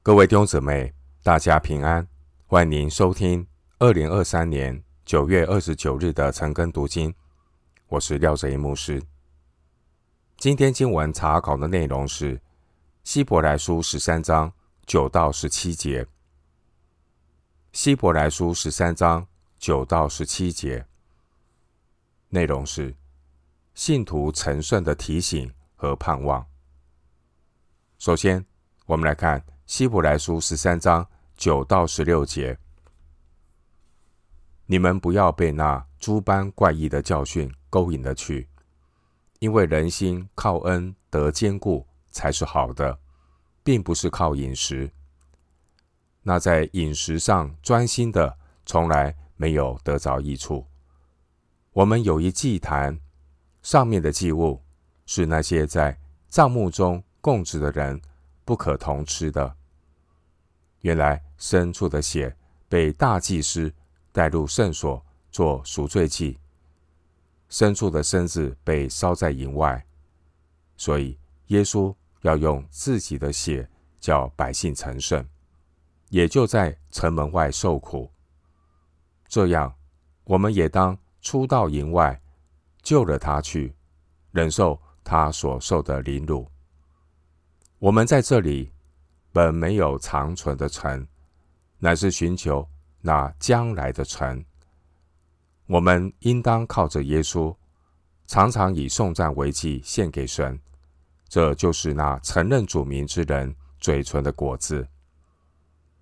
各位弟兄姊妹，大家平安，欢迎您收听2023年9月29日的晨更读经，我是廖哲一牧师。今天经文查考的内容是希伯来书13章9到17节。希伯来书13章9到17节内容是信徒成圣的提醒和盼望。首先，我们来看希伯来书13章9到16节，你们不要被那诸般怪异的教训勾引了去，因为人心靠恩得坚固才是好的，并不是靠饮食。那在饮食上专心的，从来没有得着益处。我们有一祭坛，上面的祭物是那些在帐幕中供职的人不可同吃的。原来牲畜的血被大祭司带入圣所做赎罪祭，牲畜的身子被烧在营外，所以耶稣要用自己的血叫百姓成圣，也就在城门外受苦。这样，我们也当出到营外，就了他去，忍受他所受的凌辱。我们在这里本没有长存的城，乃是寻求那将来的城。我们应当靠着耶稣，常常以颂赞为祭献给神，这就是那承认主名之人嘴唇的果子。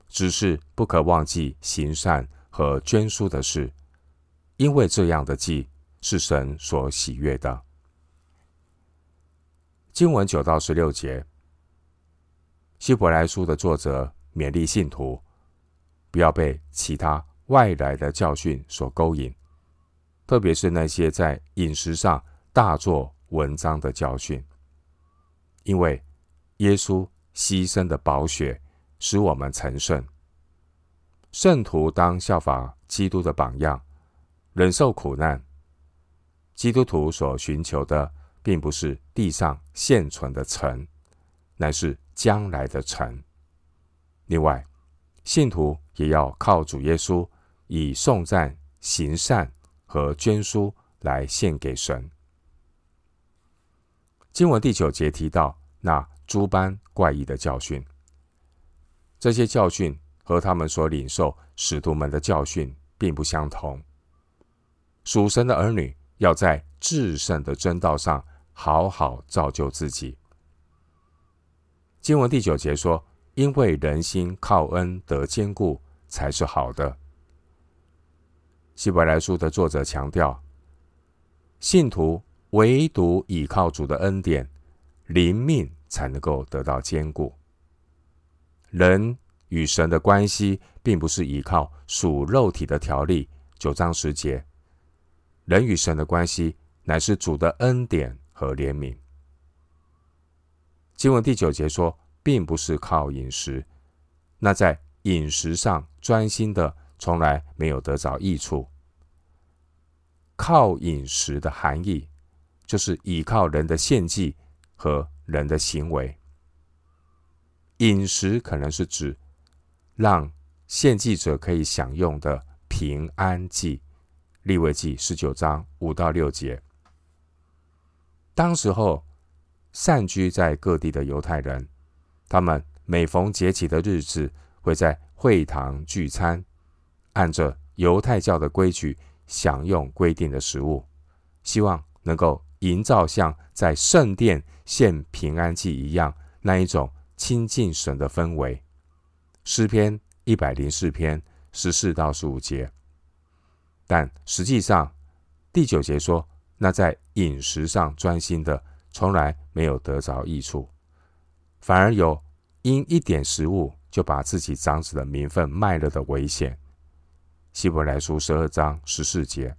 只是不可忘记行善和捐书的事，因为这样的祭是神所喜悦的。经文9到16节，希伯来书的作者勉励信徒，不要被其他外来的教训所勾引，特别是那些在饮食上大做文章的教训。因为耶稣牺牲的宝血使我们成圣，圣徒当效法基督的榜样，忍受苦难。基督徒所寻求的并不是地上现存的城，乃是将来的城。另外，信徒也要靠主耶稣，以颂赞、行善和捐书来献给神。经文第9节提到那诸般怪异的教训，这些教训和他们所领受使徒们的教训并不相同。属神的儿女要在至圣的真道上好好造就自己。经文第9节说，因为人心靠恩得坚固才是好的。希伯来书的作者强调，信徒唯独倚靠主的恩典，灵命才能够得到坚固。人与神的关系并不是依靠属肉体的条例，9章10节，人与神的关系乃是主的恩典和怜悯。经文第9节说，并不是靠饮食，那在饮食上专心的，从来没有得着益处。靠饮食的含义，就是倚靠人的献祭和人的行为。饮食可能是指让献祭者可以享用的平安祭，利未记19章5到6节。当时候散居在各地的犹太人，他们每逢节期的日子会在会堂聚餐，按着犹太教的规矩享用规定的食物，希望能够营造像在圣殿献平安祭一样那一种亲近神的氛围。诗篇104篇14到15节。但实际上第9节说，那在饮食上专心的，从来没有得着益处，反而有因一点食物就把自己长子的名分卖了的危险。希伯来书12章14节。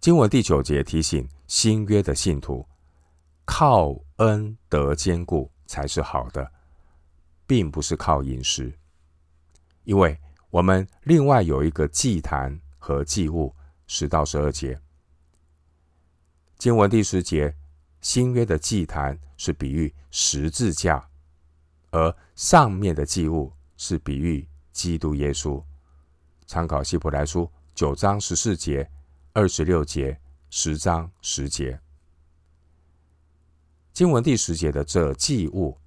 经文第9节提醒新约的信徒，靠恩得坚固才是好的，并不是靠饮食。因为我们另外有一个祭坛和祭物，10到12节。经文第10节，新约的祭坛是比喻十字架，而上面的祭物是比喻基督耶稣。参考希伯来书9章14节、26节、10章10节。经文第10节的这祭物，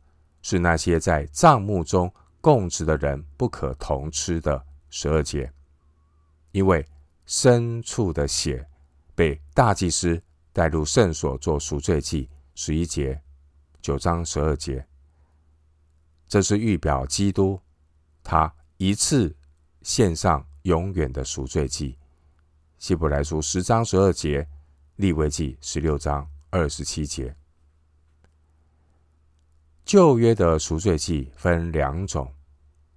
是那些在帐幕中供职的人不可同吃的。12节，因为牲畜的血被大祭司带入圣所做赎罪祭。11节，9章12节，这是预表基督，他一次献上永远的赎罪祭。希伯来书10章12节，利未记16章27节。旧约的赎罪祭分两种，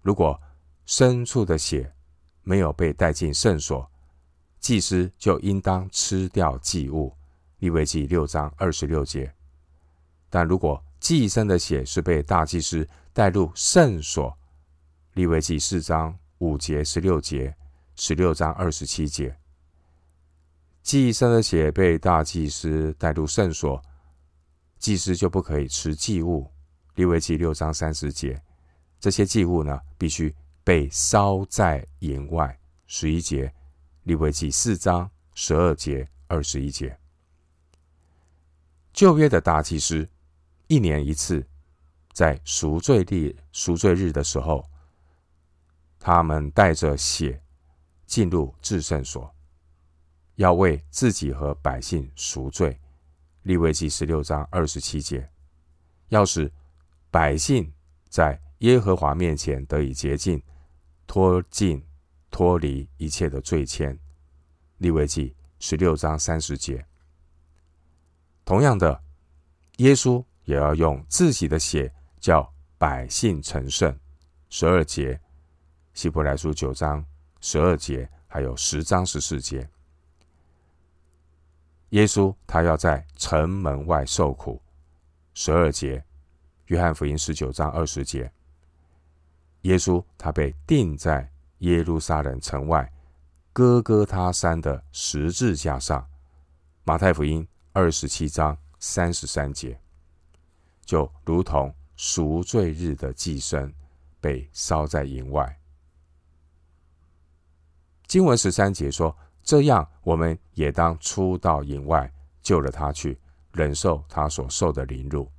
如果牲畜的血没有被带进圣所，祭司就应当吃掉祭物。利未记6章26节。但如果祭牲的血是被大祭司带入圣所，利未记4章5节、16节、16章27节。祭牲的血被大祭司带入圣所，祭司就不可以吃祭物。利未记6章30节。这些祭物呢，必须被烧在营外。11节。利未记4章12节、21节。旧约的大祭司一年一次在赎罪日的时候，他们带着血进入至圣所，要为自己和百姓赎罪。利未记16章27节，要使百姓在耶和华面前得以洁净，脱离一切的罪愆。利未记16章30节。同样的，耶稣也要用自己的血叫百姓成圣。12节，希伯来书9章12节，还有10章14节。耶稣他要在城门外受苦。12节，约翰福音19章20节。耶稣他被钉在耶路撒冷城外哥哥他山的十字架上。马太福音27章33节，就如同赎罪日的祭牲被烧在营外。经文13节说，这样我们也当出到营外，救了他去，忍受他所受的凌辱。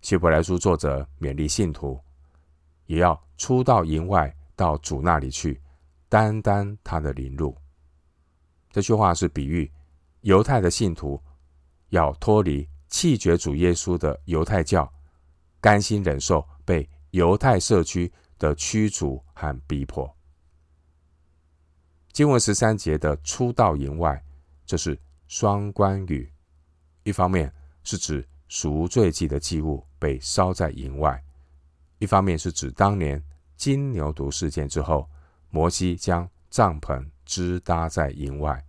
希伯来书作者勉励信徒，也要出到营外，到主那里去，担当他的凌辱。这句话是比喻犹太的信徒要脱离弃绝主耶稣的犹太教，甘心忍受被犹太社区的驱逐和逼迫。经文13节的出到营外，这是双关语，一方面是指赎罪祭的祭物被烧在营外，一方面是指当年金牛犊事件之后，摩西将帐篷支搭在营外。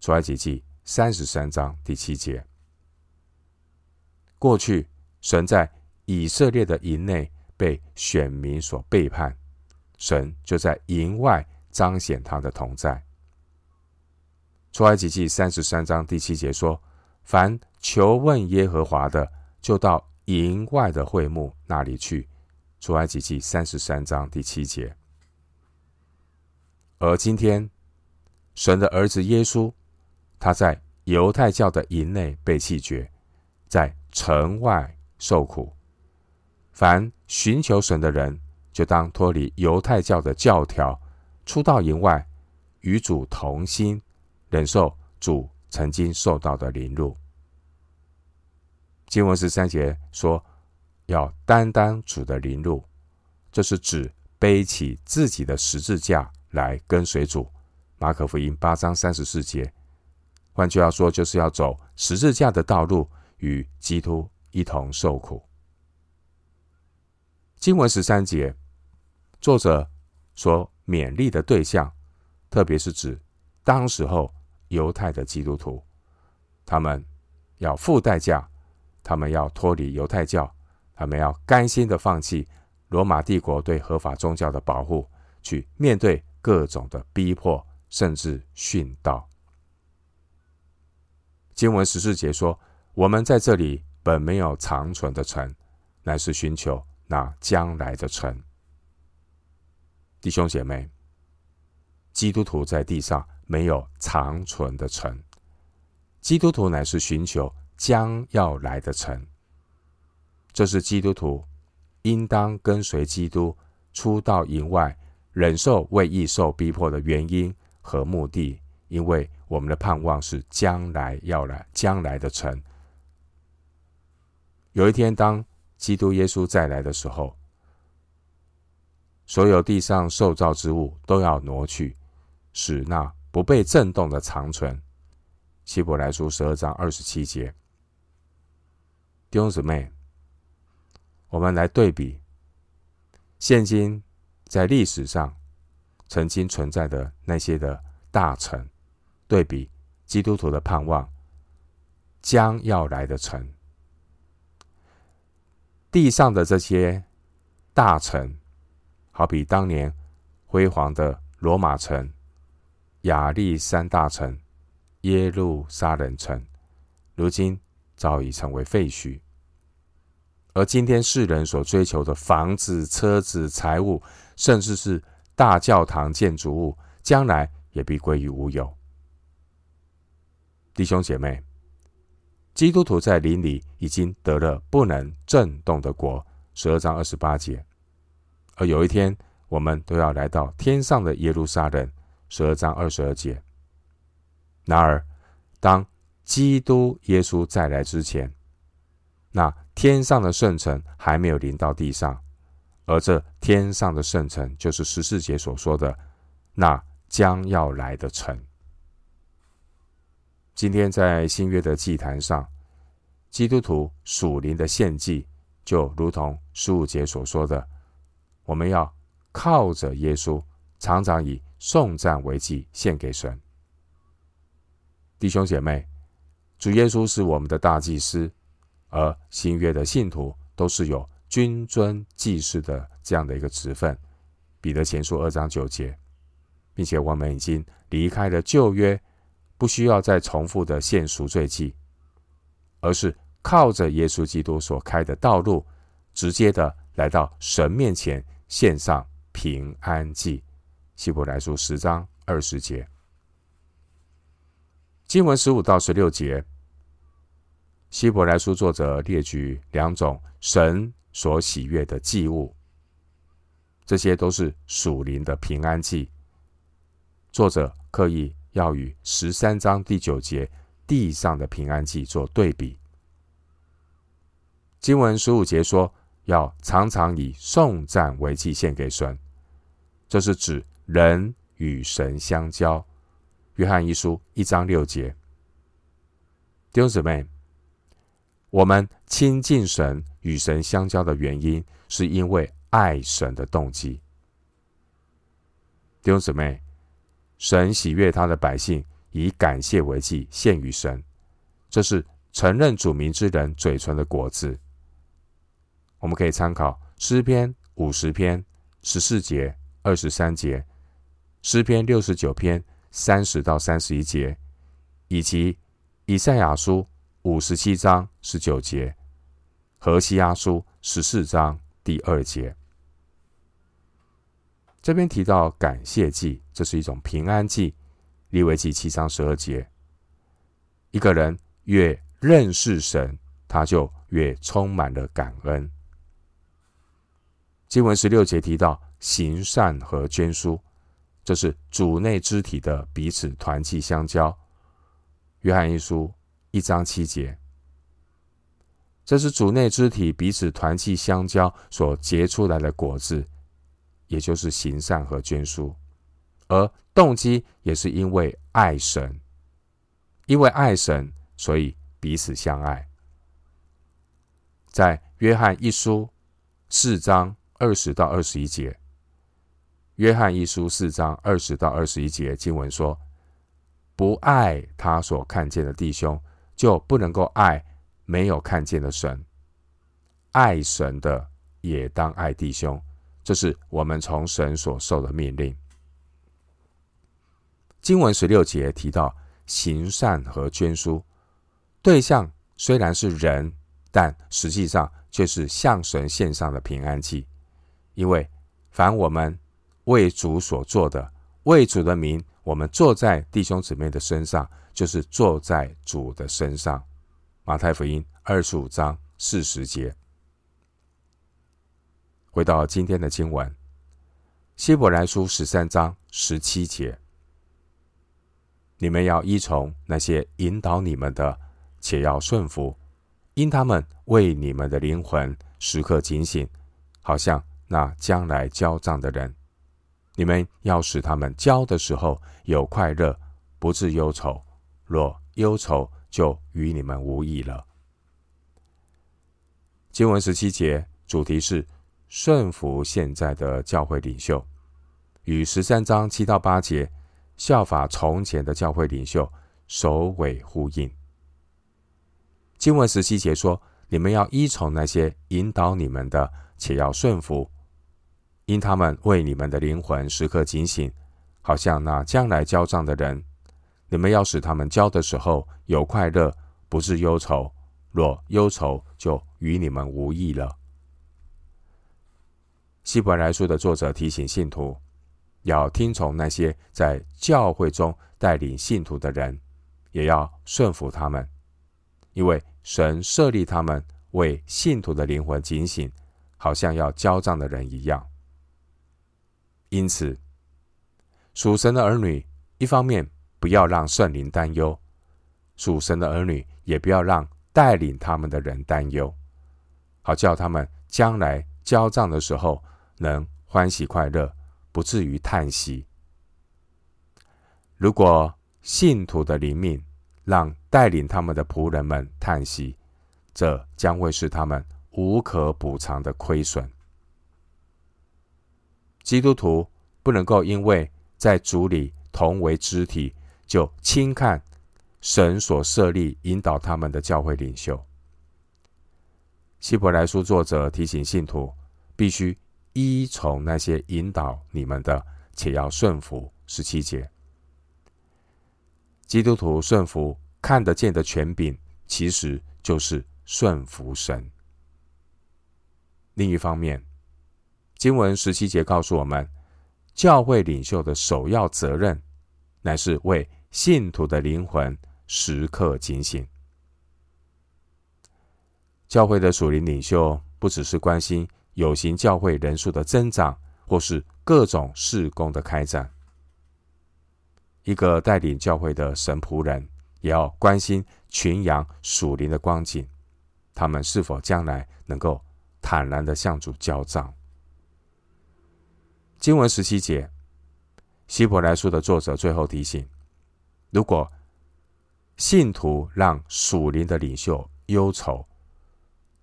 出埃及记33章第7节，过去神在以色列的营内被选民所背叛，神就在营外彰显他的同在。出埃及记33章第7节说，凡求问耶和华的，就到营外的会幕那里去。出埃及记33章第7节。而今天神的儿子耶稣，他在犹太教的营内被弃绝，在城外受苦。凡寻求神的人，就当脱离犹太教的教条，出到营外，与主同心，忍受主曾经受到的凌辱。经文13节说，要担当主的凌辱，这是指背起自己的十字架来跟随主。马可福音8章34节。换句话说，就是要走十字架的道路，与基督一同受苦。经文13节，作者所勉励的对象，特别是指当时候犹太的基督徒，他们要付代价，他们要脱离犹太教，他们要甘心的放弃罗马帝国对合法宗教的保护，去面对各种的逼迫，甚至殉道。经文14节说，我们在这里本没有长存的城，乃是寻求那将来的城。弟兄姐妹，基督徒在地上没有长存的城，基督徒乃是寻求将要来的城。这是基督徒应当跟随基督出到营外，忍受为义受逼迫的原因和目的，因为我们的盼望是将来的城。有一天，当基督耶稣再来的时候，所有地上受造之物都要挪去，使那不被震动的长存。希伯来书12章27节。弟兄姊妹，我们来对比现今在历史上曾经存在的那些的大城，对比基督徒的盼望将要来的城。地上的这些大城，好比当年辉煌的罗马城、亚历山大城、耶路撒冷城，如今早已成为废墟。而今天世人所追求的房子、车子、财物，甚至是大教堂建筑物，将来也必归于无有。弟兄姐妹，基督徒在灵里已经得了不能震动的国，12章28节。而有一天，我们都要来到天上的耶路撒冷，12章22节。然而，当基督耶稣再来之前，那天上的圣城还没有临到地上，而这天上的圣城就是14节所说的那将要来的城。今天在新约的祭坛上，基督徒属灵的献祭就如同15节所说的，我们要靠着耶稣常常以颂赞为祭献给神。弟兄姐妹，主耶稣是我们的大祭司，而新约的信徒都是有君尊祭司的这样的一个职分，彼得前书2章9节。并且我们已经离开了旧约，不需要再重复的献赎罪祭，而是靠着耶稣基督所开的道路，直接的来到神面前献上平安祭，希伯来书10章20节。经文15到16节，希伯来书作者列举2种神所喜悦的祭物，这些都是属灵的平安祭。作者刻意要与13章第9节地上的平安祭做对比。经文15节说，要常常以颂赞为祭献给神，这是指人与神相交。约翰一书1章6节。弟兄姊妹，我们亲近神、与神相交的原因，是因为爱神的动机。弟兄姊妹，神喜悦他的百姓以感谢为祭献于神，这是承认主名之人嘴唇的果子。我们可以参考诗篇50篇14节、23节，诗篇69篇30到31节，以及以赛亚书57章19节，何西阿书14章第2节。这边提到感谢祭，这是一种平安祭，利未记7章12节。一个人越认识神，他就越充满了感恩。经文16节提到行善和捐书，这是主内肢体的彼此团契相交，约翰一书1章7节。这是主内肢体彼此团契相交所结出来的果子，也就是行善和捐书。而动机也是因为爱神，因为爱神，所以彼此相爱。在约翰一书4章20到21节，约翰一书4章20到21节经文说，不爱他所看见的弟兄，就不能够爱没有看见的神。爱神的也当爱弟兄，这是我们从神所受的命令。经文16节提到行善和捐书，对象虽然是人，但实际上却是向神献上的平安祭。因为凡我们为主所做的，为主的名，我们坐在弟兄姊妹的身上，就是坐在主的身上。马太福音25章40节。回到今天的经文，希伯来书13章17节，你们要依从那些引导你们的，且要顺服，因他们为你们的灵魂时刻警醒，好像那将来交账的人。你们要使他们交的时候有快乐，不致忧愁。若忧愁，就与你们无益了。经文17节主题是顺服现在的教会领袖，与13章7到8节效法从前的教会领袖首尾呼应。经文17节说，你们要依从那些引导你们的，且要顺服，因他们为你们的灵魂时刻警醒，好像那将来交账的人。你们要使他们交的时候有快乐，不致忧愁。若忧愁，就与你们无益了。希伯来书的作者提醒信徒要听从那些在教会中带领信徒的人，也要顺服他们，因为神设立他们为信徒的灵魂警醒，好像要交账的人一样。因此，属神的儿女一方面不要让圣灵担忧，属神的儿女也不要让带领他们的人担忧，好叫他们将来交账的时候能欢喜快乐，不至于叹息。如果信徒的灵命让带领他们的仆人们叹息，这将会是他们无可补偿的亏损。基督徒不能够因为在主里同为肢体，就轻看神所设立引导他们的教会领袖。希伯来书作者提醒信徒必须依从那些引导你们的，且要顺服。17节，基督徒顺服看得见的权柄，其实就是顺服神。另一方面，经文17节告诉我们，教会领袖的首要责任乃是为信徒的灵魂时刻警醒。教会的属灵领袖不只是关心有形教会人数的增长，或是各种事工的开展。一个带领教会的神仆人也要关心群羊属灵的光景，他们是否将来能够坦然的向主交账。经文17节，希伯来书的作者最后提醒，如果信徒让属灵的领袖忧愁，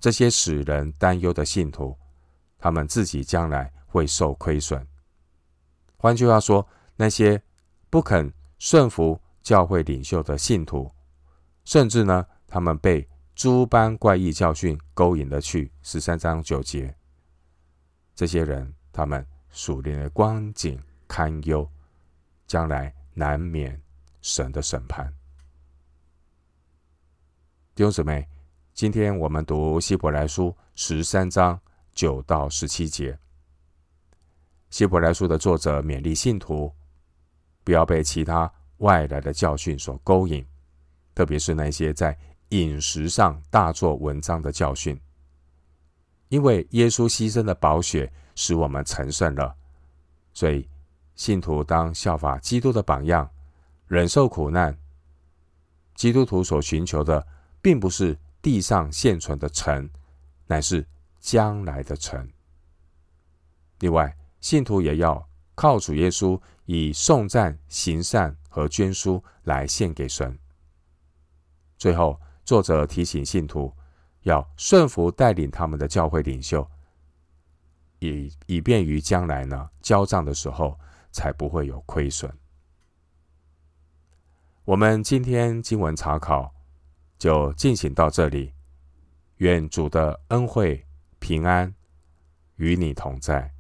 这些使人担忧的信徒，他们自己将来会受亏损。换句话说，那些不肯顺服教会领袖的信徒，甚至呢，他们被诸般怪异教训勾引了去。13章9节，这些人他们属灵的光景堪忧，将来难免神的审判。弟兄姊妹，今天我们读希伯来书13章9到17节。希伯来书的作者勉励信徒不要被其他外来的教训所勾引，特别是那些在饮食上大做文章的教训。因为耶稣牺牲的宝血使我们成圣了，所以信徒当效法基督的榜样，忍受苦难。基督徒所寻求的并不是地上现存的城，乃是将来的城。另外，信徒也要靠主耶稣以颂赞、行善和捐书来献给神。最后，作者提醒信徒要顺服带领他们的教会领袖，以便于将来呢交账的时候才不会有亏损。我们今天经文查考就进行到这里，愿主的恩惠平安与你同在。